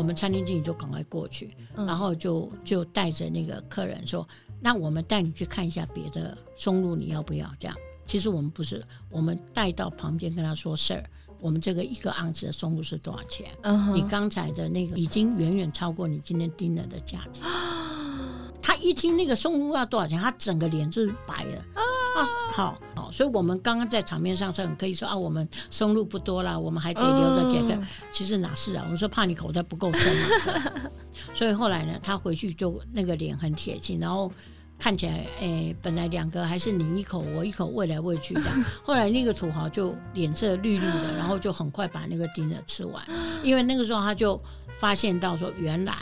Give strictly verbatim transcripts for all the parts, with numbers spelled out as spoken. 我们餐厅经理就赶快过去，嗯、然后就就带着那个客人说，那我们带你去看一下别的松露，你要不要？这样，其实我们不是，我们带到旁边跟他说 ，Sir， 我们这个一个盎司的松露是多少钱？嗯、你刚才的那个已经远远超过你今天 dinner 的价钱。他一听那个松露要多少钱，他整个脸就是白了。啊啊、好、哦，所以我们刚刚在场面上是很可以说啊，我们松露不多啦，我们还得留着给个。嗯、其实哪是啊，我说怕你口袋不够深嘛。所以后来呢，他回去就那个脸很铁青，然后看起来，诶，本来两个还是你一口我一口喂来喂去的，后来那个土豪就脸色绿绿的，然后就很快把那个dinner吃完，因为那个时候他就发现到说原来。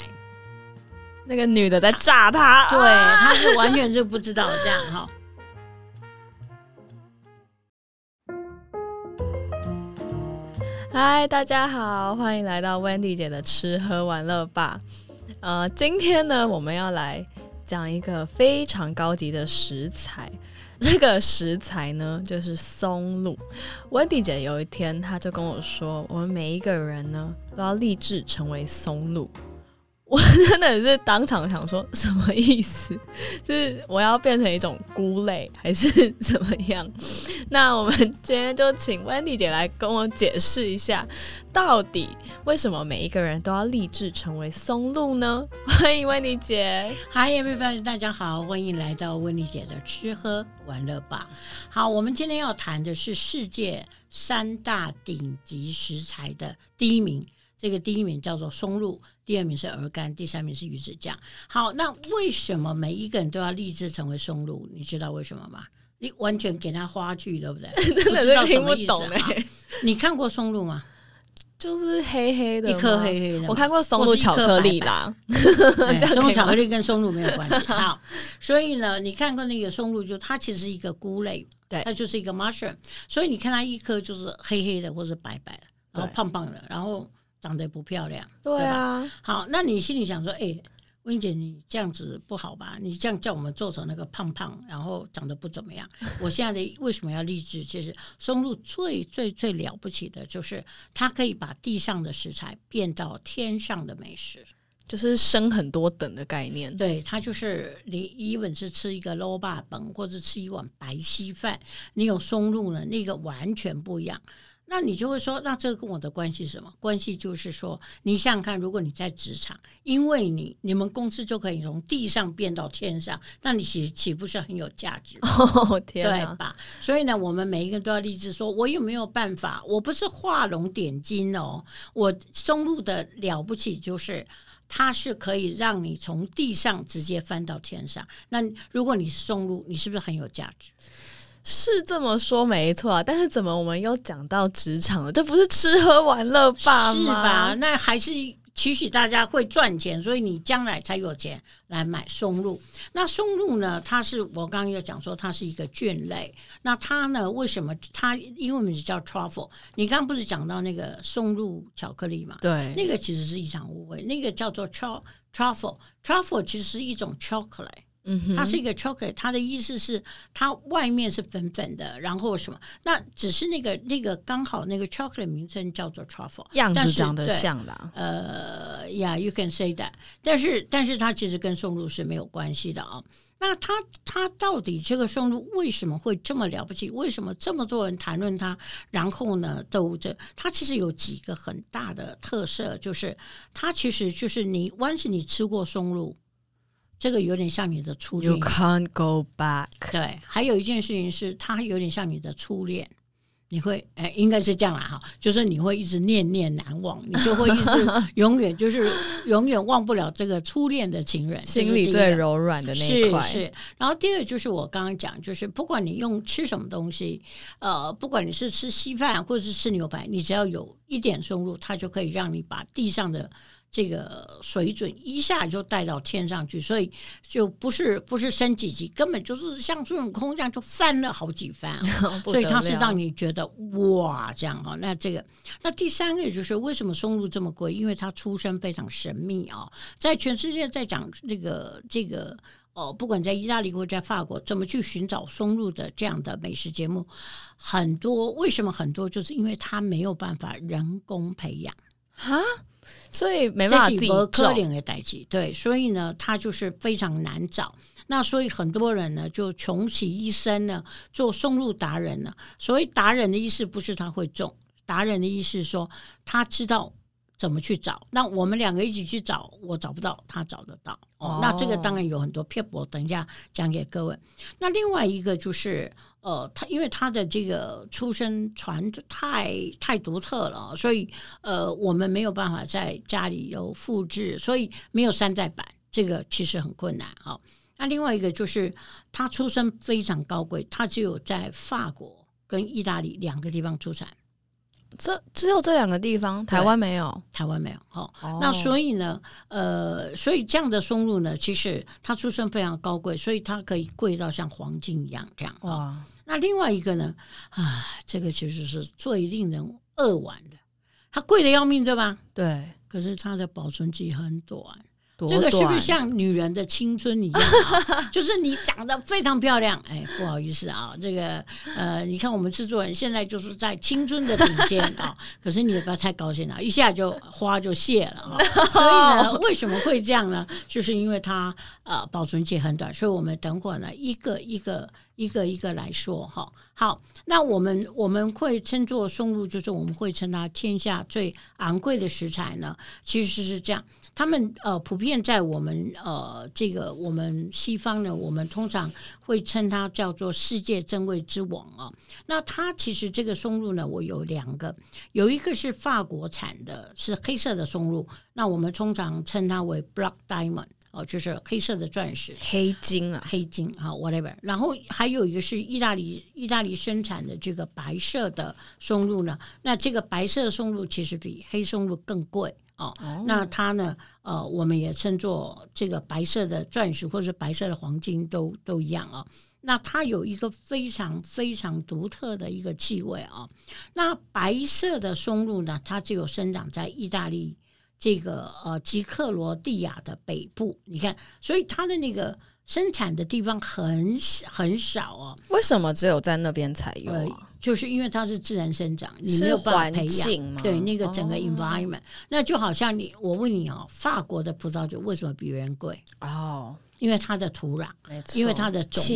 那个女的在炸他，对，他是完全是不知道这样哈。嗨，大家好，欢迎来到 Wendy 姐的吃喝玩乐吧。呃，今天呢，我们要来讲一个非常高级的食材。这个食材呢，就是松露。Wendy 姐有一天，她就跟我说，我们每一个人呢，都要立志成为松露。我真的是当场想说什么意思，是我要变成一种菇类还是怎么样？那我们今天就请 Wendy 姐来跟我解释一下，到底为什么每一个人都要立志成为松露呢？欢迎 Wendy 姐。 Hi everybody， 大家好，欢迎来到 Wendy 姐的吃喝玩乐吧。好，我们今天要谈的是世界三大顶级食材的第一名，这个第一名叫做松露，第二名是鹅肝，第三名是鱼子酱。好，那为什么每一个人都要立志成为松露？你知道为什么吗？你完全给他花句，对不对？真的是听不懂哎、欸啊！你看过松露吗？就是黑黑的，一颗黑黑的。我看过松露巧克力啦，白白松露巧克力跟松露没有关系。好，所以呢，你看过那个松露就，就它其实是一个菇类，对，它就是一个 mushroom。所以你看它一颗就是黑黑的，或是白白的，然后胖胖的，然后。长得不漂亮，对啊，对吧？好，那你心里想说，哎、欸，温姐，你这样子不好吧？你这样叫我们做成那个胖胖，然后长得不怎么样。我现在的为什么要励志？就是松露最最最了不起的，就是它可以把地上的食材变到天上的美食，就是升很多等的概念。对，它就是你even是吃一个滷肉飯，或者吃一碗白稀饭，你有松露呢，那个完全不一样。那你就会说，那这个跟我的关系是什么？关系就是说，你想想看，如果你在职场，因为你你们公司就可以从地上变到天上，那你岂岂不是很有价值？哦，天啊，对吧？所以呢，我们每一个人都要立志说，我有没有办法？我不是画龙点睛哦，我松露的了不起就是。它是可以让你从地上直接翻到天上。那如果你是松露，你是不是很有价值？是这么说没错啊，但是怎么我们又讲到职场了？这不是吃喝玩乐吧吗？是吧？那还是期许大家会赚钱，所以你将来才有钱来买松露。那松露呢？它是我刚刚有讲说，它是一个菌类。那它呢？为什么它英文名字叫 Truffle？ 你刚刚不是讲到那个松露巧克力嘛？对，那个其实是一场误会。那个叫做 Truffle，Truffle Truffle 其实是一种 chocolate。嗯、它是一个 chocolate， 它的意思是它外面是粉粉的，然后什么？那只是那个那个刚好那个 chocolate 名称叫做 truffle， 样子长得像啦。呃 ，Yeah， you can say that。但是但是它其实跟松露是没有关系的啊、哦。那它它到底这个松露为什么会这么了不起？为什么这么多人谈论它？然后呢，都这它其实有几个很大的特色，就是它其实就是你 once 你吃过松露。这个有点像你的初恋 ，You can't go back。对，还有一件事情是，它有点像你的初恋，你会，哎，应该是这样啦哈，就是你会一直念念难忘，你就会一直永远就是永远忘不了这个初恋的情人，心里最柔软的那一块。是是。然后第二就是我刚刚讲，就是不管你用吃什么东西，呃，不管你是吃稀饭或者是吃牛排，你只要有一点松露，它就可以让你把地上的。这个水准一下就带到天上去，所以就不是不是升几级，根本就是像孙悟空这样就翻了好几番、啊、所以它是让你觉得哇这样啊、哦。那这个那第三个就是为什么松露这么贵，因为它出身非常神秘啊、哦，在全世界在讲这个这个。哦，不管在意大利或在法国，怎么去寻找松露的这样的美食节目，很多为什么很多，就是因为它没有办法人工培养。啊，所以没办法自己走，这是不可能的代志。对，所以呢，它就是非常难找。那所以很多人呢，就穷其一生呢，做送入达人呢。所谓达人的意思，不是他会种，达人的意思是说他知道怎么去找。那我们两个一起去找，我找不到，他找得到。哦，那这个当然有很多撇步，等一下讲给各位。那另外一个就是。呃，他因为他的这个出身传太太独特了，所以呃，我们没有办法在家里有复制，所以没有山寨版，这个其实很困难啊。那另外一个就是他出身非常高贵，他只有在法国跟意大利两个地方出产，这只有这两个地方，台湾没有，台湾没有。哦哦、那所以呢，呃，所以这样的松露呢，其实他出身非常高贵，所以他可以贵到像黄金一样这样。哇！那另外一个呢？啊，这个其实是最令人扼腕的，它贵得要命，对吧？对。可是它的保存期很短，短这个是不是像女人的青春一样、啊？就是你长得非常漂亮，哎，不好意思啊，这个呃，你看我们制作人现在就是在青春的顶尖啊，可是你也不要太高兴了，一下就花就谢了啊。所以呢，为什么会这样呢？就是因为它呃保存期很短，所以我们等会呢一个一个。一个一个来说哈，好，那我们我们会称作松露，就是我们会称它天下最昂贵的食材呢，其实是这样。他们呃普遍在我们呃这个我们西方呢，我们通常会称它叫做世界珍味之王啊。那它其实这个松露呢，我有两个，有一个是法国产的，是黑色的松露，那我们通常称它为 black diamond。哦，就是黑色的钻石，黑金啊，黑金啊 ，whatever。然后还有一个是意大利，意大利生产的这个白色的松露呢。那这个白色的松露其实比黑松露更贵哦。哦那它呢，呃，我们也称作这个白色的钻石或者白色的黄金都都一样啊、哦。那它有一个非常非常独特的一个气味啊、哦。那白色的松露呢，它只有生长在意大利。这个呃，吉克罗地亚的北部，你看，所以它的那个生产的地方很很少哦。为什么只有在那边才有、啊呃？就是因为它是自然生长，你没有办法培养。对，那个整个 environment，、哦、那就好像你，我问你哦，法国的葡萄酒为什么比别人贵？哦。因为它的土壤，因为它的种子，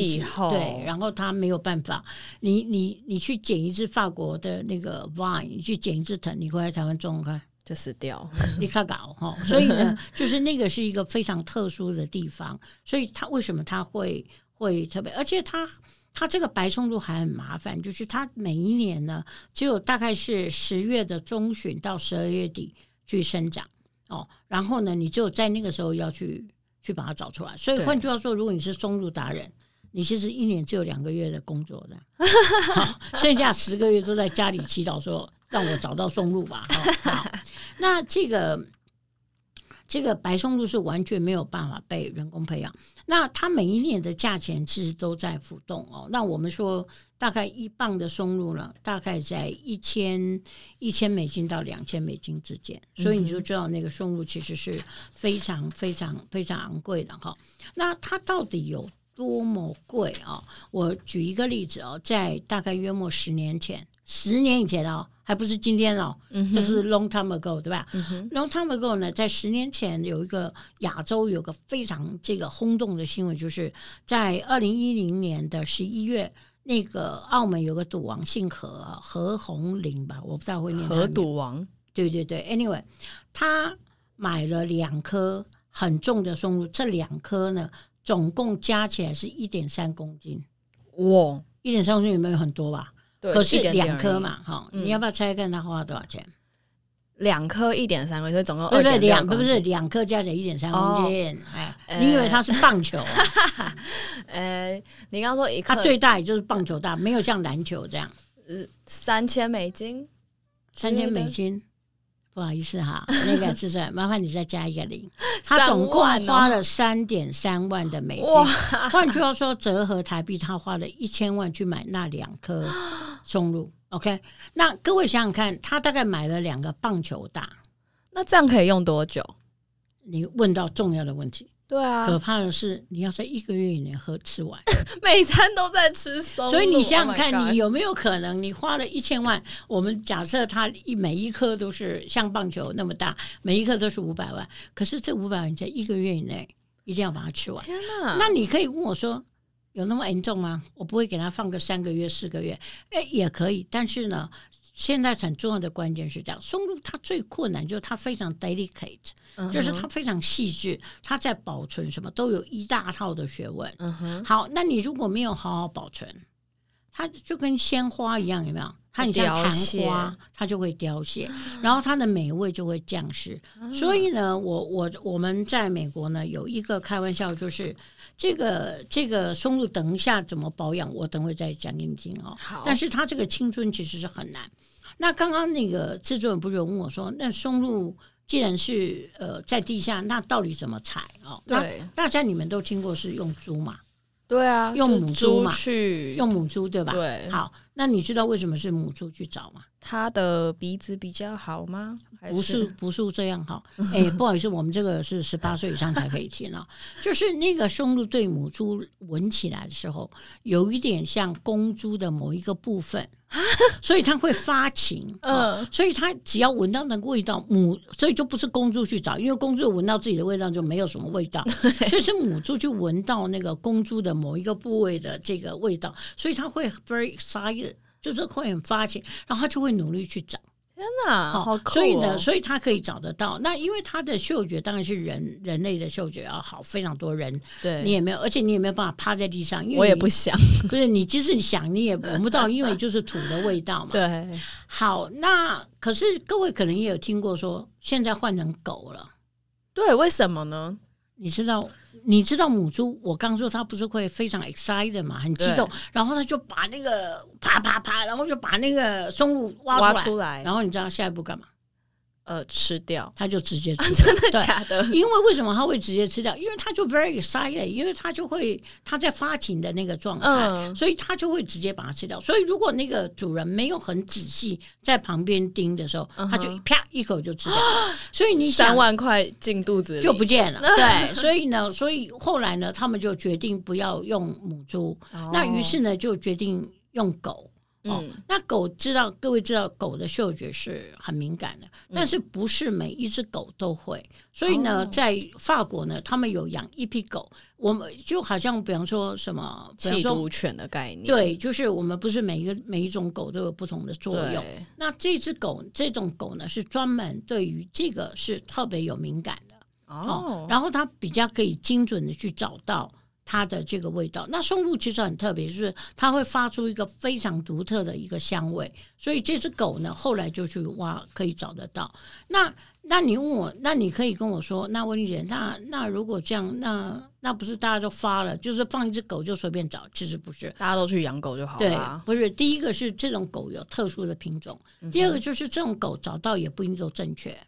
对，然后它没有办法。你你你去捡一只法国的那个 vine， 你去捡一只藤，你回来台湾种看。就死掉你看搞哈，所以呢，就是那个是一个非常特殊的地方，所以它为什么它会会特别，而且它它这个白松露还很麻烦，就是它每一年呢，只有大概是十月的中旬到十二月底去生长哦，然后呢，你只有在那个时候要去去把它找出来，所以换句话说，如果你是松露达人。你其实一年只有两个月的工作的，剩下十个月都在家里祈祷说让我找到松露吧。好，那这个这个白松露是完全没有办法被人工培养，那它每一年的价钱其实都在浮动哦。那我们说大概一磅的松露呢，大概在一千一千美金到两千美金之间，所以你就知道那个松露其实是非常非常非常昂贵的哈。那它到底有？多么贵啊、哦！我举一个例子哦，在大概约莫十年前，十年以前哦，还不是今天哦，嗯、这是 long time ago 对吧、嗯、？long time ago 呢，在十年前有一个亚洲有个非常这个轰动的新闻，就是在二零一零年的十一月，那个澳门有个赌王姓何，何鸿燊吧，我不知道会念何赌王，对对对 ，anyway， 他买了两颗很重的松露，这两颗呢。总共加起来是 一点三 公斤。哇 ,一点三 公斤有没有很多吧？对，可是两颗嘛、哦嗯、你要不要猜看它花了多少钱？两颗 一点三 公斤，所以总共 二点六 公斤。对不对，不是两颗加起来 一点三 公斤、哦哎呃。你以为它是棒球、啊呃、你刚刚说一颗。它最大也就是棒球大，没有像篮球这样。呃、三千美金。三千美金。不好意思哈，那个是麻烦你再加一个零。他总共花了 三点三 万的美金，换句话说，折合台币，他花了一千万去买那两颗松露。OK， 那各位想想看，他大概买了两个棒球大，那这样可以用多久？你问到重要的问题。对啊，可怕的是你要在一个月以内喝吃完，每餐都在吃松露。所以你想想看， oh、你有没有可能，你花了一千万，我们假设它一每一颗都是像棒球那么大，每一颗都是五百万，可是这五百万你在一个月以内一定要把它吃完。天哪！那你可以问我说，有那么严重吗？我不会给它放个三个月、四个月，哎，也可以。但是呢，现在很重要的关键是这样，松露它最困难就是它非常 delicate。就是它非常细致，它在保存什么都有一大套的学问、嗯、好，那你如果没有好好保存，它就跟鲜花一样，有没有？它很像昙花，它就会凋谢、嗯、然后它的美味就会降失、嗯、所以呢我我我们在美国呢有一个开玩笑，就是这个这个松露等一下怎么保养我等会再讲给你听哦。但是它这个青春其实是很难。那刚刚那个制作人不是有问我说，那松露既然是、呃、在地下，那到底怎么采、哦、对，那大家你们都听过是用猪嘛？对啊，用母猪嘛，去用母猪对吧？对。好，那你知道为什么是母猪去找吗？它的鼻子比较好吗？还是不是，不是这样好。哎，不好意思，我们这个是十八岁以上才可以听哦。就是那个松露对母猪闻起来的时候，有一点像公猪的某一个部分。所以它会发情、呃哦、所以它只要闻到那个味道，母所以就不是公猪去找，因为公猪闻到自己的味道就没有什么味道，所以是母猪去闻到那个公猪的某一个部位的这个味道，所以它会 very excited， 就是会很发情，然后它就会努力去找。天哪，好酷、哦！所以呢，所以他可以找得到。那因为他的嗅觉当然是人人类的嗅觉要好，非常多人。对，你也没有，而且你也没有办法趴在地上，因为我也不想。不是你，即使你想，你也闻不到，因为就是土的味道嘛。对。好，那可是各位可能也有听过说，现在换成狗了。对，为什么呢？你知道，你知道母猪，我刚说它不是会非常 excited 嘛，很激动，然后它就把那个啪啪啪，然后就把那个松露挖出来，挖出来然后你知道下一步干嘛？呃，吃掉，它就直接吃掉、啊、真的假的？因为为什么它会直接吃掉？因为它就 very excited， 因为它就会它在发情的那个状态、嗯，所以它就会直接把它吃掉。所以如果那个主人没有很仔细在旁边盯的时候，它、嗯、就啪一口就吃掉。所以你想三万块进肚子里就不见了。对，所以呢，所以后来呢，他们就决定不要用母猪，哦、那于是呢就决定用狗。哦、嗯，那狗知道，各位知道狗的嗅觉是很敏感的，但是不是每一只狗都会。嗯、所以呢，在法国呢，他们有养一批狗，我们就好像比方说什么缉毒犬的概念，对，就是我们不是每一个每一种狗都有不同的作用。那这只狗，这种狗呢，是专门对于这个是特别有敏感的哦，哦，然后它比较可以精准的去找到它的这个味道。那松露其实很特别，就是它会发出一个非常独特的一个香味，所以这只狗呢后来就去挖，可以找得到。那那你问我，那你可以跟我说，那温姐，那那如果这样，那那不是大家都发了，就是放一只狗就随便找？其实不是，大家都去养狗就好了。对，不是。第一个是这种狗有特殊的品种，嗯、第二个就是这种狗找到也不一定都正确。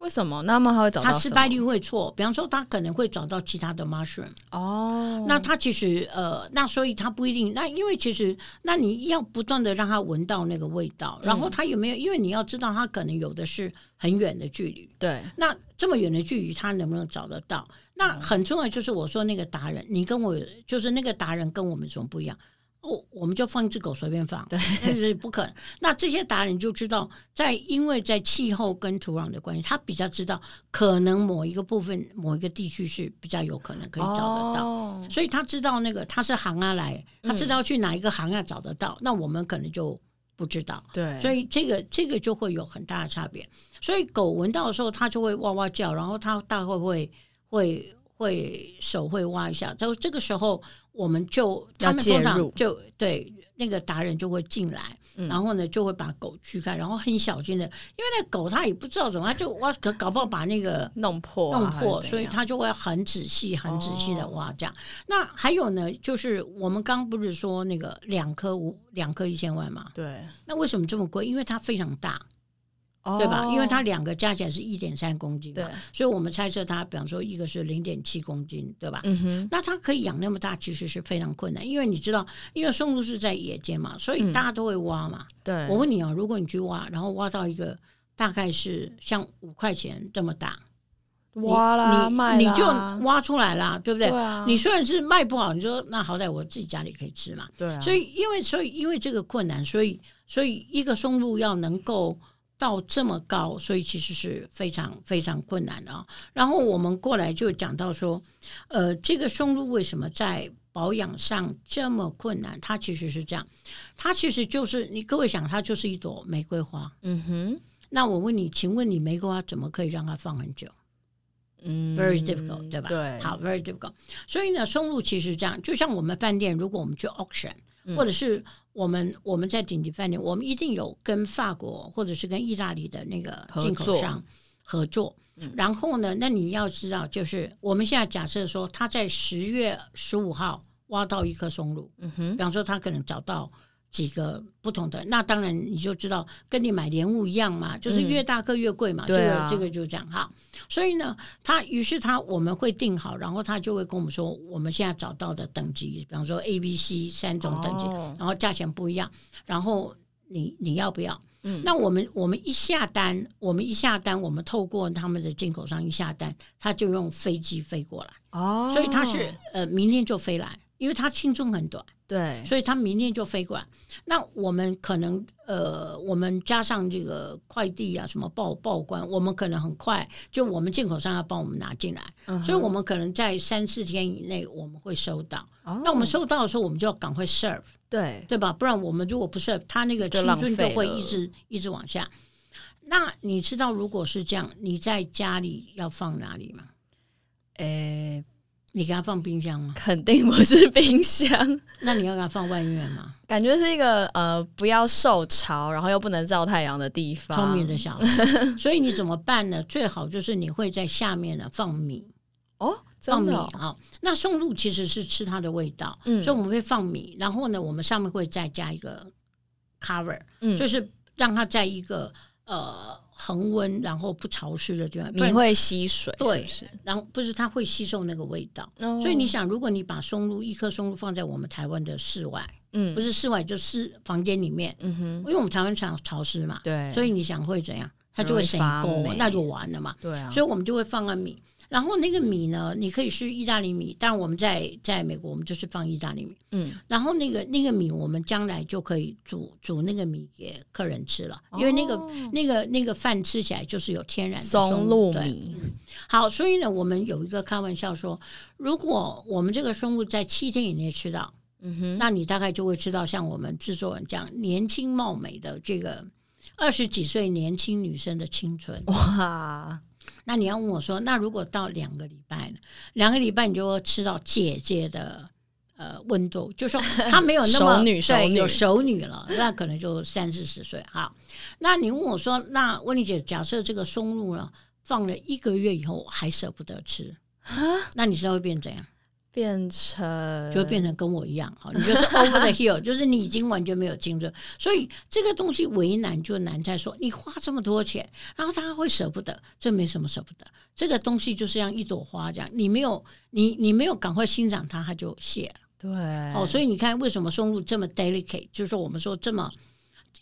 为什么？那他们还会找到什么？他失败率会错，比方说他可能会找到其他的 mushroom。哦，那他其实呃，那所以他不一定。那因为其实，那你要不断的让他闻到那个味道，然后他有没有？嗯、因为你要知道，他可能有的是很远的距离。对，那这么远的距离，他能不能找得到？那很重要就是我说那个达人，你跟我就是那个达人跟我们什么不一样？哦，我们就放一只狗随便放，对，那是不可能。那这些达人就知道，在因为在气候跟土壤的关系，他比较知道可能某一个部分、某一个地区是比较有可能可以找得到，哦、所以他知道那个他是行啊来，他知道去哪一个行啊找得到，嗯、那我们可能就不知道。对，所以这个这个就会有很大的差别。所以狗闻到的时候，它就会哇哇叫，然后它大概会会。会手会挖一下，就这个时候我们就他们通常就对那个达人就会进来，嗯、然后呢就会把狗驱开，然后很小心的，因为那狗它也不知道怎么，它就挖，搞不好把那个弄破、啊、弄破，所以它就会很仔细、很仔细的挖这样。哦、那还有呢，就是我们刚不是说那个两颗五两颗一千万嘛？对，那为什么这么贵？因为它非常大。对吧？因为它两个加起来是 一点三公斤嘛，所以我们猜测它，比方说一个是 零点七公斤，对吧？嗯、那它可以养那么大，其实是非常困难，因为你知道，因为松露是在野间嘛，所以大家都会挖嘛。嗯、对，我问你啊、哦，如果你去挖，然后挖到一个大概是像五块钱这么大，挖啦卖啦，你就挖出来啦，对不对？对啊，你虽然是卖不好，你说那好歹我自己家里可以吃嘛。对啊，所以因为所以因为这个困难，所以所以一个松露要能够到这么高，所以其实是非常非常困难的啊。然后我们过来就讲到说，呃，这个松露为什么在保养上这么困难？它其实是这样，它其实就是你各位想，它就是一朵玫瑰花。嗯哼，那我问你，请问你玫瑰花怎么可以让它放很久？嗯 very difficult， 对吧？对，好 very difficult。 所以呢，松露其实这样，就像我们饭店，如果我们去 auction，嗯，或者是我们我们在顶级饭店，我们一定有跟法国或者是跟意大利的那个进口商合作, 合作、嗯，然后呢，那你要知道，就是我们现在假设说他在十月十五号挖到一棵松露，嗯哼，比方说他可能找到几个不同的，那当然你就知道跟你买莲雾一样嘛，就是越大颗越贵嘛，嗯，这个，啊，这个就这样哈。所以呢，他于是他我们会定好，然后他就会跟我们说我们现在找到的等级，比方说 A、B、C 三种等级，哦，然后价钱不一样，然后你你要不要？嗯，那我们我们一下单，我们一下单，我们透过他们的进口商一下单，他就用飞机飞过来，哦，所以他是呃明天就飞来。因为它青春很短，对，所以它明天就飞过来。那我们可能呃，我们加上这个快递啊，什么报报关，我们可能很快就我们进口商要帮我们拿进来，嗯，所以我们可能在三四天以内我们会收到。哦，那我们收到的时候，我们就要赶快 serve， 对，对吧？不然我们如果不 serve， 它那个青春就会一直一直往下。那你知道，如果是这样，你在家里要放哪里吗？诶。你给他放冰箱吗？肯定不是冰箱。那你要给他放外面吗？感觉是一个呃，不要受潮，然后又不能照太阳的地方。聪明的小孩。所以你怎么办呢？最好就是你会在下面呢放米。哦，放米啊，哦哦！那松露其实是吃它的味道，嗯，所以我们会放米，然后呢，我们上面会再加一个 cover，嗯，就是让它在一个呃。恒温然后不潮湿的地方，你会吸水，对，是不是？然后不是，它会吸收那个味道。Oh. 所以你想，如果你把松露一颗松露放在我们台湾的室外，嗯，不是室外就是房间里面，嗯哼，因为我们台湾常潮湿嘛，对，所以你想会怎样？它就会生垢，那就完了嘛。对啊，所以我们就会放个米，然后那个米呢，你可以是意大利米，但我们在在美国我们就是放意大利米，嗯，然后那个那个米我们将来就可以煮煮那个米给客人吃了，因为那个，哦，那个那个饭吃起来就是有天然的松露米。好，所以呢，我们有一个开玩笑说，如果我们这个松露在七天以内吃到，嗯哼，那你大概就会吃到像我们制作人这样年轻貌美的这个二十几岁年轻女生的青春。哇！那你要问我说，那如果到两个礼拜呢？两个礼拜你就会吃到姐姐的呃温度，就说她没有那么熟女，对，有熟女了，那可能就三四十岁。好，那你问我说，那温妮姐，假设这个松露呢放了一个月以后还舍不得吃，那你知道会变怎样？变成就会变成跟我一样，你就是 over the hill， 就是你已经完全没有青春。所以这个东西为难就难在说，你花这么多钱，然后他会舍不得，这没什么舍不得。这个东西就是像一朵花这样，你没有你你没有赶快欣赏它，它就谢了。对，哦，所以你看为什么松露这么 delicate， 就是我们说这么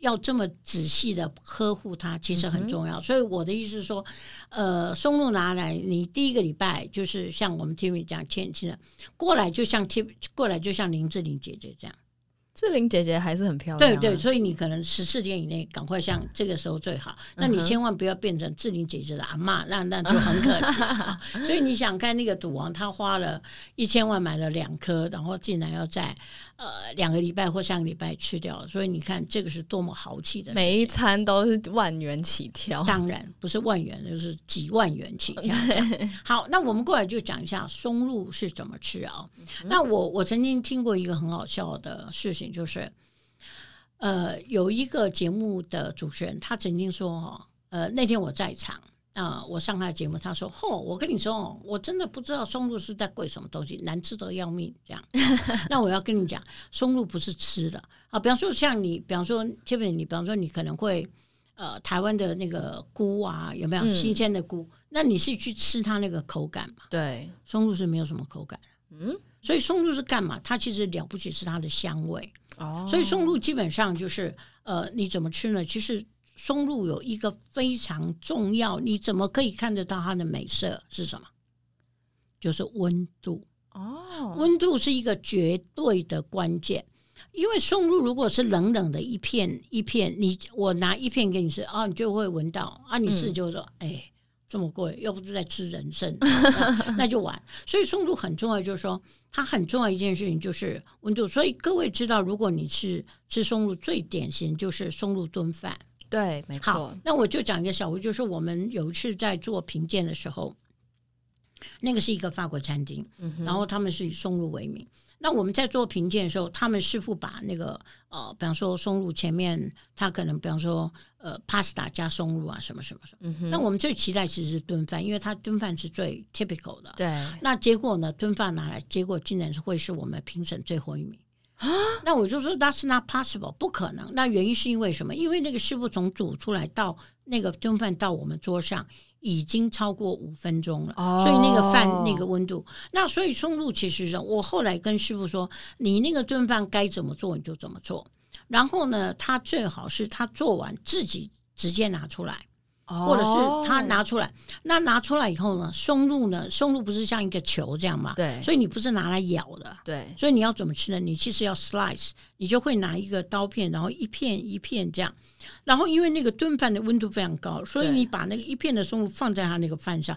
要这么仔细的呵护它，其实很重要。嗯，所以我的意思是说，呃，松露拿来，你第一个礼拜就是像我们 Tiffany 讲，前期的过来就像 Tiff 过来就像林志玲姐姐这样，志玲姐姐还是很漂亮，啊。对对，所以你可能十四天以内赶快像这个时候最好。那你千万不要变成志玲姐姐的阿嬷，那那就很可惜。啊，所以你想看那个赌王，他花了一千万买了两颗，然后竟然要在。呃，两个礼拜或三个礼拜吃掉了，所以你看这个是多么豪气的事情。每一餐都是万元起跳，当然不是万元，就是几万元起跳。好，那我们过来就讲一下松露是怎么吃啊。嗯，那我我曾经听过一个很好笑的事情，就是呃，有一个节目的主持人，他曾经说，哦，呃，那天我在场。啊，呃，我上他的节目，他说：“吼，我跟你说哦，我真的不知道松露是在贵什么东西，难吃得要命。”这样，那我要跟你讲，松露不是吃的啊。比方说，像你，比方说 Tiffany， 你比方说你可能会呃，台湾的那个菇啊，有没有新鲜的菇？嗯，那你是去吃它那个口感嘛？对，松露是没有什么口感。嗯，所以松露是干嘛？它其实了不起是它的香味。哦，所以松露基本上就是呃，你怎么吃呢？其实。松露有一个非常重要，你怎么可以看得到它的美色是什么？就是温度。哦，温度是一个绝对的关键。因为松露如果是冷冷的一片一片，你我拿一片给你吃啊，你就会闻到啊，你试就说，哎、嗯欸，这么贵，又不是在吃人参，那就完。所以松露很重要，就是说它很重要一件事情就是温度。所以各位知道，如果你是吃松露，最典型就是松露炖饭。对，没错。好，那我就讲一个小故事，就是我们有一次在做评鉴的时候，那个是一个法国餐厅，嗯、然后他们是以松露为名。那我们在做评鉴的时候，他们师傅把那个呃，比方说松露前面，他可能比方说呃 ，pasta 加松露啊，什么什么什么。嗯、那我们最期待其实是炖饭，因为它炖饭是最 typical 的。对。那结果呢，炖饭拿来，结果竟然会是我们评审最后一名。那我就说 that's not possible， 不可能。那原因是因为什么？因为那个师傅从煮出来到那个炖饭到我们桌上，已经超过五分钟了，哦、所以那个饭那个温度。那所以松露其实我后来跟师傅说，你那个炖饭该怎么做你就怎么做。然后呢，他最好是他做完自己直接拿出来。或者是他拿出来、哦、那拿出来以后呢，松露呢，松露不是像一个球这样嘛？对，所以你不是拿来咬的，对，所以你要怎么吃呢？你其实要 slice， 你就会拿一个刀片，然后一片一片这样，然后因为那个炖饭的温度非常高，所以你把那个一片的松露放在它那个饭上，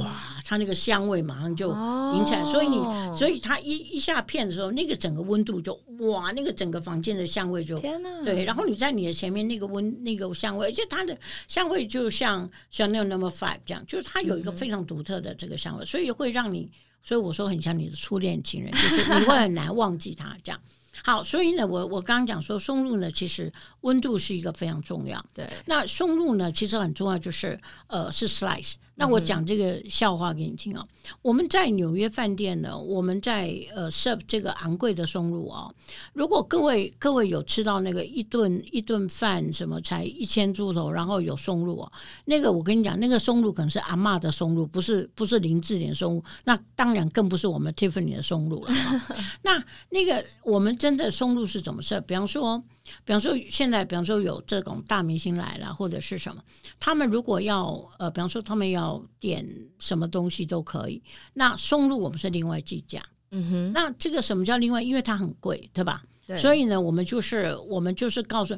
哇，它那个香味马上就引起来、哦、所以你所以它一一下片的时候，那个整个温度就哇，那个整个房间的香味就天哪，对，然后你在你的前面那个温那个香味，而且它的香味就像 Chanel number five 这样，就是它有一个非常独特的这个香味、嗯、所以会让你，所以我说很像你的初恋情人，就是你会很难忘记它这样。好，所以呢，我我刚刚讲说松露呢，其实温度是一个非常重要。对，那松露呢，其实很重要，就是呃是 slice。那我讲这个笑话给你听哦。嗯、我们在纽约饭店呢，我们在呃 serve 这个昂贵的松露哦。如果各位各位有吃到那个一顿一顿饭什么才一千出头，然后有松露哦，那个我跟你讲，那个松露可能是阿嬷的松露，不是不是林志玲松露，那当然更不是我们 Tiffany 的松露了、哦。那那个我们真的松露是怎么 serve？ 比方说，比方说现在，比方说有这种大明星来了或者是什么，他们如果要呃，比方说他们要点什么东西都可以，那松露我们是另外计价。嗯哼，那这个什么叫另外？因为它很贵，对吧？对，所以呢，我们就是我们就是告诉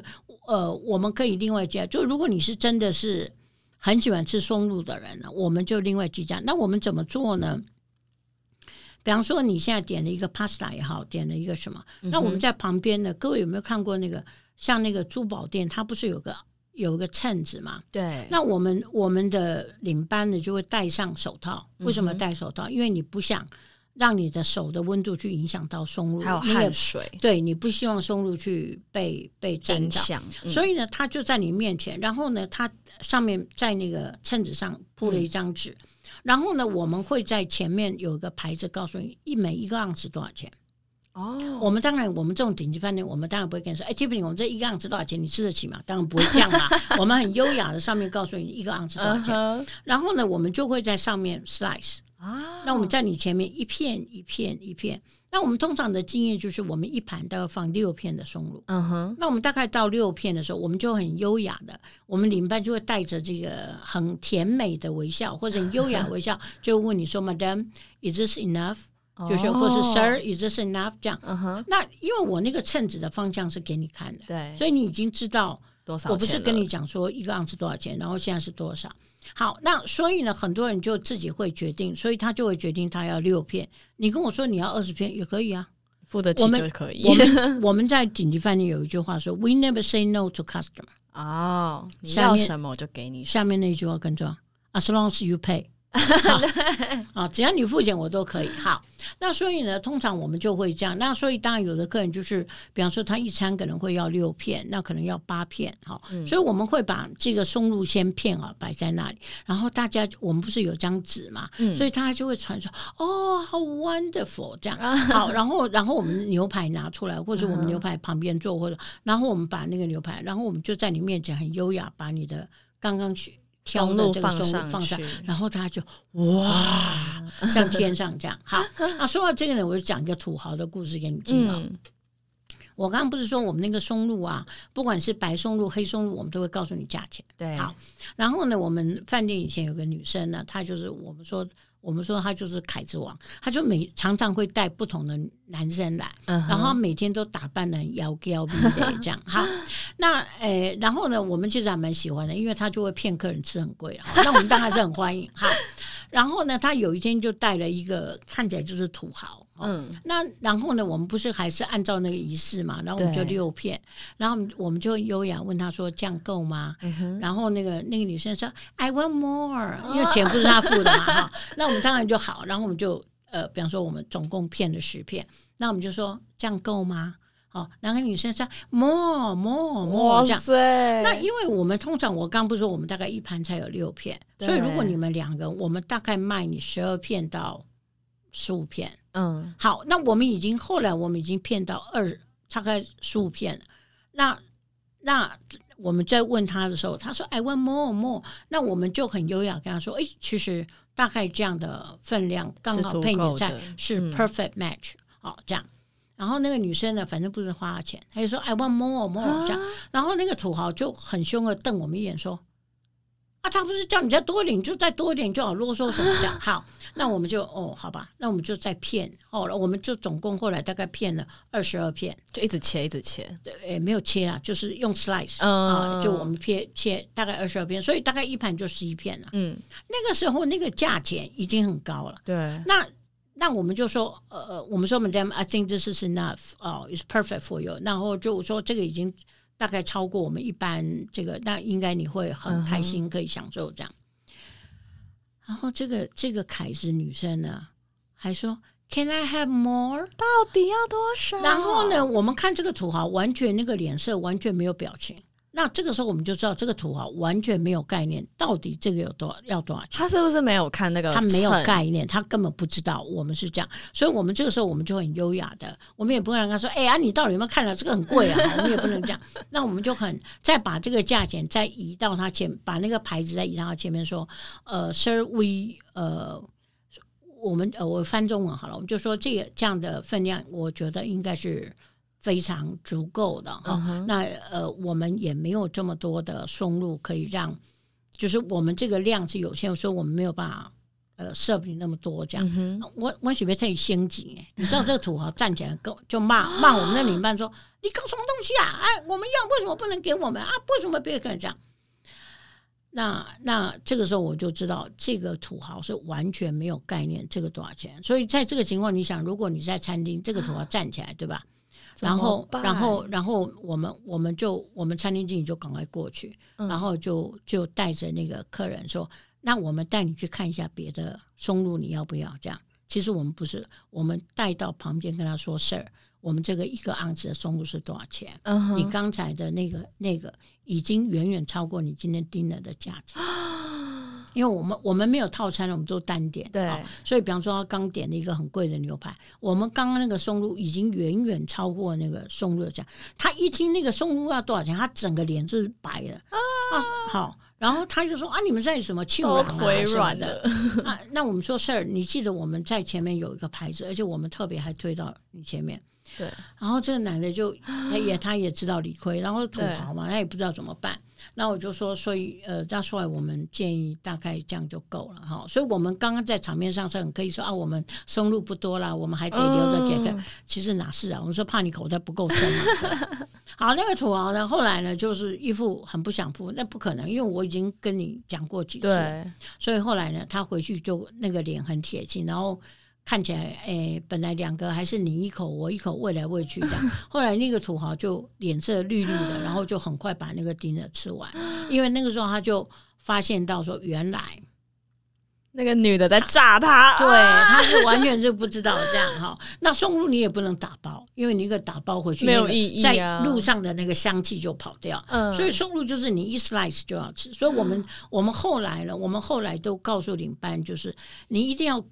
呃，我们可以另外计价。就如果你是真的是很喜欢吃松露的人呢，我们就另外计价。那我们怎么做呢？比方说你现在点了一个 pasta 也好，点了一个什么，嗯、那我们在旁边呢，各位有没有看过那个像那个珠宝店，它不是有个？有个秤子嘛，对，那我们我们的领班呢就会戴上手套。为什么戴手套？嗯、因为你不想让你的手的温度去影响到松露，还有汗水，对，你不希望松露去被被沾到、嗯、所以呢它就在你面前，然后呢它上面在那个秤子上铺了一张纸、嗯、然后呢我们会在前面有一个牌子告诉你一每一个盎司多少钱。哦、oh ，我们当然，我们这种顶级饭店，我们当然不会跟你说，哎 ，Tiffany， 我们这一个盎司多少钱？你吃得起吗？当然不会这样啦。我们很优雅的上面告诉你一个盎司多少钱， uh-huh. 然后呢，我们就会在上面 slice。啊、oh ，那我们在你前面一片一片一片。那我们通常的经验就是，我们一盘大概放六片的松露。嗯哼，那我们大概到六片的时候，我们就很优雅的，我们领班就会带着这个很甜美的微笑或者很优雅的微笑，就问你说 ，Madam， is this enough？就是或是 Sir、oh, is this enough 这样、uh-huh. 那因为我那个秤子的方向是给你看的，对，所以你已经知道多少钱了，我不是跟你讲说一个盎司多少钱，然后现在是多少。好，那所以呢很多人就自己会决定，所以他就会决定他要六片。你跟我说你要二十片也可以啊，付得起就可以。我们, 我, 们我们在顶级饭店有一句话说 We never say no to customer。 哦、oh, 你要什么我就给你。下面那句话跟着 As long as you pay。啊，只要你付钱我都可以。好，那所以呢通常我们就会这样。那所以当然有的客人就是比方说他一餐可能会要六片，那可能要八片、哦嗯、所以我们会把这个松露先片啊摆在那里，然后大家我们不是有张纸嘛、嗯、所以他就会传说哦好 wonderful 这样。好，然后然后我们牛排拿出来，或者我们牛排旁边坐，或者然后我们把那个牛排，然后我们就在你面前很优雅把你的刚刚去挑的这个松露放上，然后他就哇像天上这样。好，那说到这个呢，我就讲一个土豪的故事给你听啊、嗯。我刚刚不是说我们那个松露啊，不管是白松露、黑松露，我们都会告诉你价钱。对，好。然后呢，我们饭店以前有个女生呢，她就是我们说。我们说他就是凯子王，他就每常常会带不同的男生来， uh-huh. 然后他每天都打扮得很妖娇美的这样。好，那诶，然后呢，我们其实还蛮喜欢的，因为他就会骗客人吃很贵，那我们当然是很欢迎。好，然后呢，他有一天就带了一个看起来就是土豪。嗯，那然后呢，我们不是还是按照那个仪式嘛，然后我们就六片，然后我们就优雅问他说这样够吗？嗯、然后那个那个女生说 I want more， 因为钱不是他付的嘛，哦、那我们当然就好，然后我们就呃，比方说我们总共片了十片，那我们就说这样够吗？哦，那个女生说 more more more 这样。那因为我们通常我刚不是说我们大概一盘才有六片，所以如果你们两个，我们大概卖你十二片到十五片。嗯，好，那我们已经后来我们已经骗到二大概十五片了，那那我们在问他的时候，他说 I want more more， 那我们就很优雅跟他说，哎、欸，其实大概这样的分量刚好配你菜是 perfect match， 好、嗯哦、这样。然后那个女生呢，反正不是花钱，她就说 I want more more、啊、这样。然后那个土豪就很凶的瞪我们一眼说。啊、他不是叫你再多一点，就再多一点，就好啰嗦什么这样。好，那我们就哦，好吧，那我们就再骗哦，我们就总共后来大概骗了二十二片，就一直切，一直切，对，欸、没有切啊，就是用 slice、嗯、啊，就我们切切大概二十二片，所以大概一盘就十一片了。嗯，那个时候那个价钱已经很高了。对，那那我们就说，呃，我们说 Madam I think this is enough， 哦、oh, ，it's perfect for you。然后就说这个已经。大概超过我们一般这个，那应该你会很开心，可以享受这样。Uh-huh. 然后这个这个凯子女生呢，还说 Can I have more？ 到底要多少？然后呢，我们看这个土豪完全那个脸色完全没有表情。那这个时候我们就知道这个土豪完全没有概念，到底这个有多要多少钱？他是不是没有看那个？他没有概念，他根本不知道我们是这样，所以我们这个时候我们就很优雅的，我们也不会让他说：“哎、欸、呀、啊，你到底有没有看了？这个很贵啊！”我们也不能这样，那我们就很再把这个价钱再移到他前，把那个牌子再移到他前面说：“呃 ，Sir we 呃。”我们呃，我翻中文好了，我们就说这个这样的分量，我觉得应该是。非常足够的哈、uh-huh. 哦，那呃，我们也没有这么多的松露可以让，就是我们这个量是有限，所以我们没有办法呃 serve 你那么多这样。Uh-huh. 我我准备太心急，你知道这个土豪站起来就骂骂我们的领班说：“你搞什么东西啊？哎，我们要为什么不能给我们啊？为什么别人这样？”那那这个时候我就知道这个土豪是完全没有概念这个多少钱，所以在这个情况，你想，如果你在餐厅，这个土豪站起来，对吧？然后，然后，然后我们我们就我们餐厅经理就赶快过去，嗯、然后就就带着那个客人说：“那我们带你去看一下别的松露，你要不要？”这样，其实我们不是，我们带到旁边跟他说 ：“Sir， 我们这个一个盎司的松露是多少钱？嗯、你刚才的那个那个已经远远超过你今天 dinner 的价钱。”因为我们我们没有套餐，我们都单点，对、哦，所以比方说他刚点了一个很贵的牛排，我们刚刚那个松露已经远远超过那个松露的价，他一听那个松露要多少钱，他整个脸就是白的啊，好，然后他就说啊，你们在什么庆晚啊腿软的啊？那我们说 Sir， 你记得我们在前面有一个牌子，而且我们特别还推到你前面。对，然后这个男的就他也他也知道理亏，然后土豪嘛，他也不知道怎么办。那我就说，所以呃，到后来我们建议大概这样就够了哈。所以我们刚刚在场面上是很可以说啊，我们松露不多啦，我们还得留着给个、嗯。其实哪是啊？我们说怕你口袋不够深嘛。好，那个土豪呢，后来呢就是一副很不想付，那不可能，因为我已经跟你讲过几次了，所以后来呢，他回去就那个脸很铁青，然后。看起来，诶、欸，本来两个还是你一口我一口喂来喂去的。后来那个土豪就脸色绿绿的，然后就很快把那个dinner吃完，因为那个时候他就发现到说，原来那个女的在炸他，对，他是完全是不知道这样哈。那松露你也不能打包，因为你一个打包回去没有意义、啊，在路上的那个香气就跑掉。嗯、所以松露就是你一 slice 就要吃。所以我们、嗯、我们后来呢，我们后来都告诉领班，就是你一定要。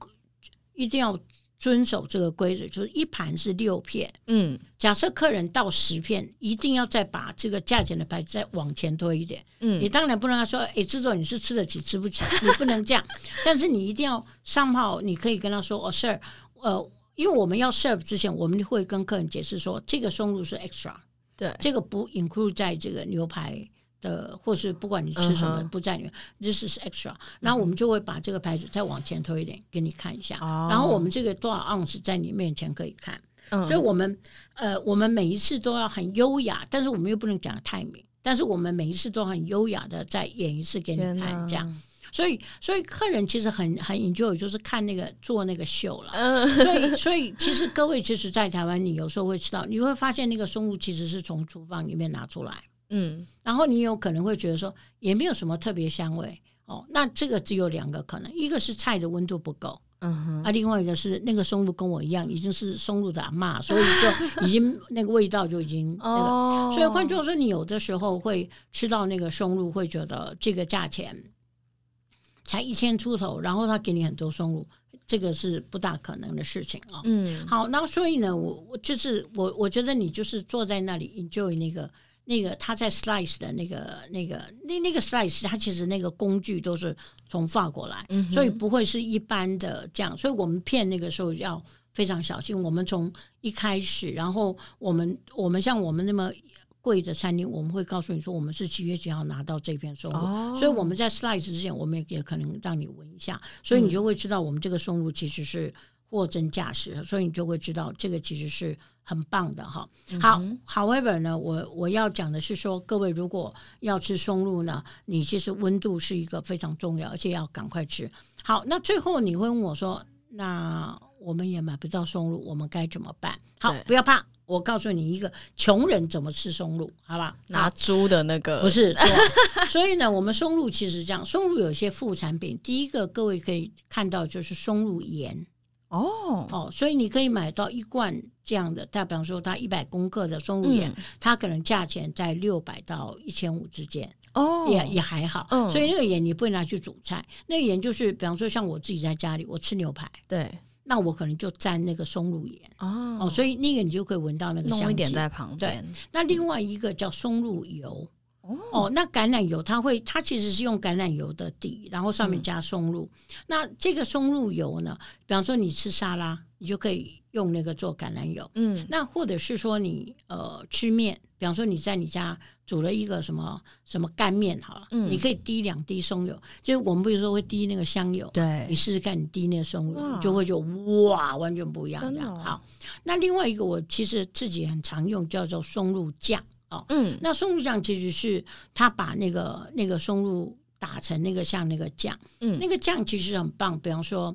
一定要遵守这个规则，就是一盘是六片。嗯，假设客人到十片，一定要再把这个价钱的牌子再往前推一点。嗯，你当然不能他说，哎、欸，制作你是吃得起吃不起，你不能这样。但是你一定要somehow，你可以跟他说，哦 ，Sir， 呃，因为我们要 serve 之前，我们会跟客人解释说，这个松露是 extra， 对，这个不 include 在这个牛排的，或是不管你吃什么、uh-huh. 不在里面，这是 extra。然后我们就会把这个牌子再往前推一点，给你看一下。Uh-huh. 然后我们这个多少 ounce 在你面前可以看， uh-huh. 所以我们呃，我们每一次都要很优雅，但是我们又不能讲得太明，但是我们每一次都很优雅的再演一次给你看，这样。所以，所以客人其实很很 enjoy， 就是看那个做那个秀了。嗯，所以，所以其实各位，其实，在台湾，你有时候会吃到，你会发现那个松露其实是从厨房里面拿出来。嗯，然后你有可能会觉得说，也没有什么特别香味哦。那这个只有两个可能，一个是菜的温度不够，嗯哼，啊，另外一个是那个松露跟我一样，已经是松露的阿嬷，所以就已经那个味道就已经那个。哦，所以换句话说，你有的时候会吃到那个松露，会觉得这个价钱。才一千出头，然后他给你很多松露，这个是不大可能的事情啊、哦。嗯，好，那所以呢，我我就是我，我觉得你就是坐在那里 enjoy 那个那个他在 slice 的那个那个那那个 slice， 他其实那个工具都是从法国来、嗯，所以不会是一般的这样，所以我们片那个时候要非常小心。我们从一开始，然后我们我们像我们那么。贵的餐厅，我们会告诉你说我们是几月几号拿到这片松露， oh. 所以我们在 slice 之前，我们也可能让你闻一下，所以你就会知道我们这个松露其实是货真价实，所以你就会知道这个其实是很棒的哈。好、mm-hmm. ，however 呢，我我要讲的是说，各位如果要吃松露呢，你其实温度是一个非常重要，而且要赶快吃。好，那最后你会问我说，那我们也买不到松露，我们该怎么办？好，不要怕。我告诉你一个穷人怎么吃松露，好吧？拿猪的那个不是，所以呢，我们松露其实这样，松露有一些副产品。第一个，各位可以看到就是松露盐哦哦，所以你可以买到一罐这样的，代表说它一百公克的松露盐、嗯，它可能价钱在六百到一千五之间。哦、oh, ，也也还好、嗯，所以那个盐你不会拿去煮菜，那个盐就是，比方说像我自己在家里，我吃牛排，对。那我可能就沾那个松露盐 哦, 哦，所以那个你就可以闻到那个香气。弄一点在旁边。对，那另外一个叫松露油 哦, 哦，那橄榄油它会，它其实是用橄榄油的底，然后上面加松露。嗯、那这个松露油呢，比方说你吃沙拉，你就可以用那个做橄榄油。嗯，那或者是说你呃吃面，比方说你在你家煮了一个什么什么干面好了、嗯，你可以滴两滴松油，就是我们不是说会滴那个香油，对，你试试看，你滴那个松油，就会就哇，完全不一样这样、哦。好，那另外一个我其实自己很常用，叫做松露酱哦，嗯，那松露酱其实是它把那个那个松露打成那个像那个酱，嗯，那个酱其实很棒，比方说，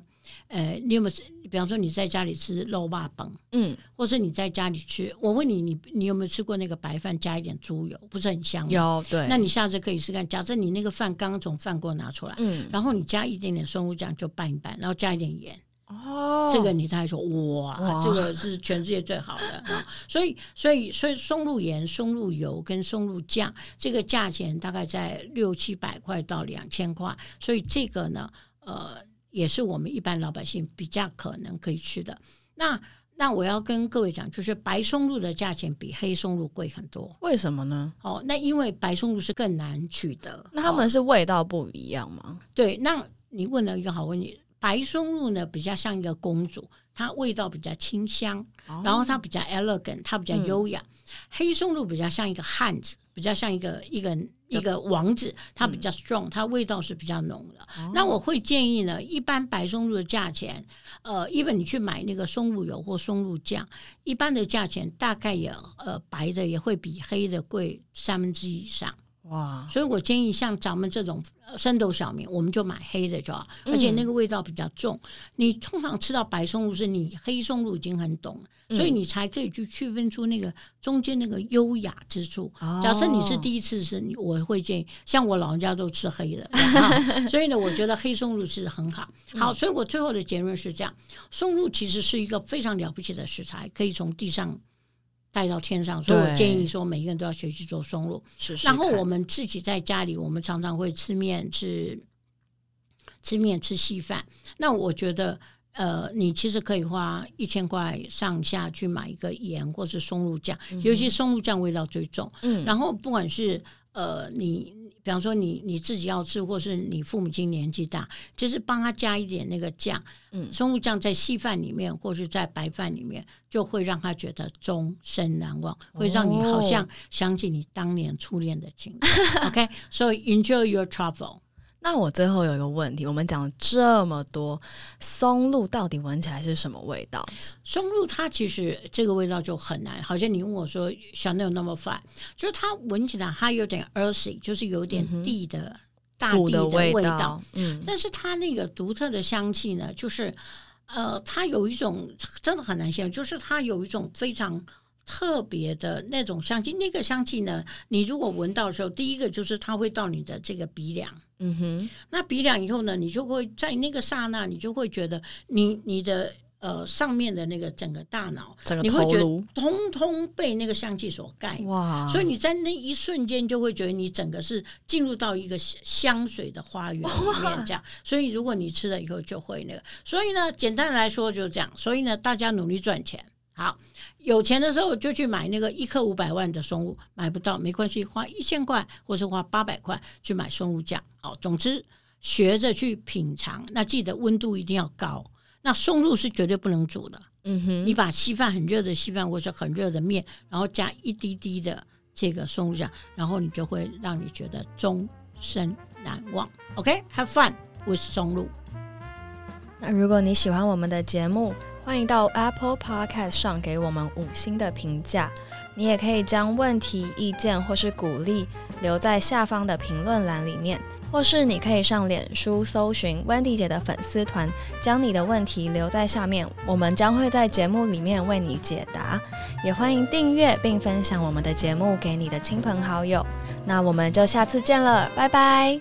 呃，你有没有，比方说你在家里吃肉霸崩，嗯，或是你在家里吃，我问你，你你有没有吃过那个白饭加一点猪油，不是很香吗？有，对。那你下次可以试看，假设你那个饭刚刚从饭锅拿出来，嗯，然后你加一点点松露酱就拌一拌，然后加一点盐，哦，这个你才说哇，哇这个是全世界最好的啊、哦！所以，所以，所以松露盐、松露油跟松露酱，这个价钱大概在六七百块到两千块，所以这个呢，呃。也是我们一般老百姓比较可能可以吃的。那那我要跟各位讲，就是白松露的价钱比黑松露贵很多。为什么呢？哦，那因为白松露是更难取得。那他们是味道不一样吗？哦、对，那你问了一个好问题。白松露呢，比较像一个公主，它味道比较清香，哦、然后它比较 elegant， 它比较优雅、嗯。黑松露比较像一个汉子，比较像一个一个。一个王子，它比较 strong，、嗯、它味道是比较浓的、哦。那我会建议呢，一般白松露的价钱，呃，因为你去买那个松露油或松露酱，一般的价钱大概也呃白的也会比黑的贵三分之一以上。哇！所以我建议像咱们这种生豆小民，我们就买黑的就好，而且那个味道比较重。嗯、你通常吃到白松露是你黑松露已经很懂了、嗯，所以你才可以去区分出那个中间那个优雅之处。哦、假设你是第一次吃，我会建议，像我老人家都吃黑的，所以呢，我觉得黑松露是很好。好，所以我最后的结论是这样：松露其实是一个非常了不起的食材，可以从地上。带到天上，所以我建议说每一个人都要学习做松露，试试看。然后我们自己在家里，我们常常会吃面吃吃面吃稀饭。那我觉得，呃，你其实可以花一千块上下去买一个盐或是松露酱，嗯、尤其松露酱味道最重。嗯，然后不管是呃你。比方说你你自己要吃，或是你父母亲年纪大，就是帮他加一点那个酱，嗯，松露酱在稀饭里面或是在白饭里面，就会让他觉得终身难忘，会让你好像想起你当年初恋的情人。哦、OK， so enjoy your truffle。那我最后有一个问题，我们讲了这么多，松露到底闻起来是什么味道？松露它其实这个味道就很难，好像你问我说 Chanel No 五， 就是它闻起来它有点 earthy， 就是有点地的、嗯、大地的味 道, 味道、嗯、但是它那个独特的香气呢，就是呃，它有一种真的很难形容，就是它有一种非常特别的那种香气，那个香气呢，你如果闻到的时候，第一个就是它会到你的这个鼻梁，嗯哼，那鼻梁以后呢，你就会在那个刹那，你就会觉得你你的呃上面的那个整个大脑，整个头颅，你会觉得通通被那个香气所盖，哇！所以你在那一瞬间就会觉得你整个是进入到一个香水的花园里面这样。所以如果你吃了以后就会那个，所以呢，简单来说就这样。所以呢，大家努力赚钱。好，有钱的时候就去买那个一颗五百万的松露，买不到没关系，花一千块或是花八百块去买松露酱。好，总之学着去品尝，那记得温度一定要高。那松露是绝对不能煮的，嗯哼，你把稀饭很热的稀饭或是很热的面，然后加一滴滴的这个松露酱，然后你就会让你觉得终身难忘。 OK， have fun with 松露。那如果你喜欢我们的节目，欢迎到 Apple Podcast 上给我们五星的评价，你也可以将问题、意见或是鼓励留在下方的评论栏里面，或是你可以上脸书搜寻 Wendy 姐的粉丝团，将你的问题留在下面，我们将会在节目里面为你解答。也欢迎订阅并分享我们的节目给你的亲朋好友。那我们就下次见了，拜拜。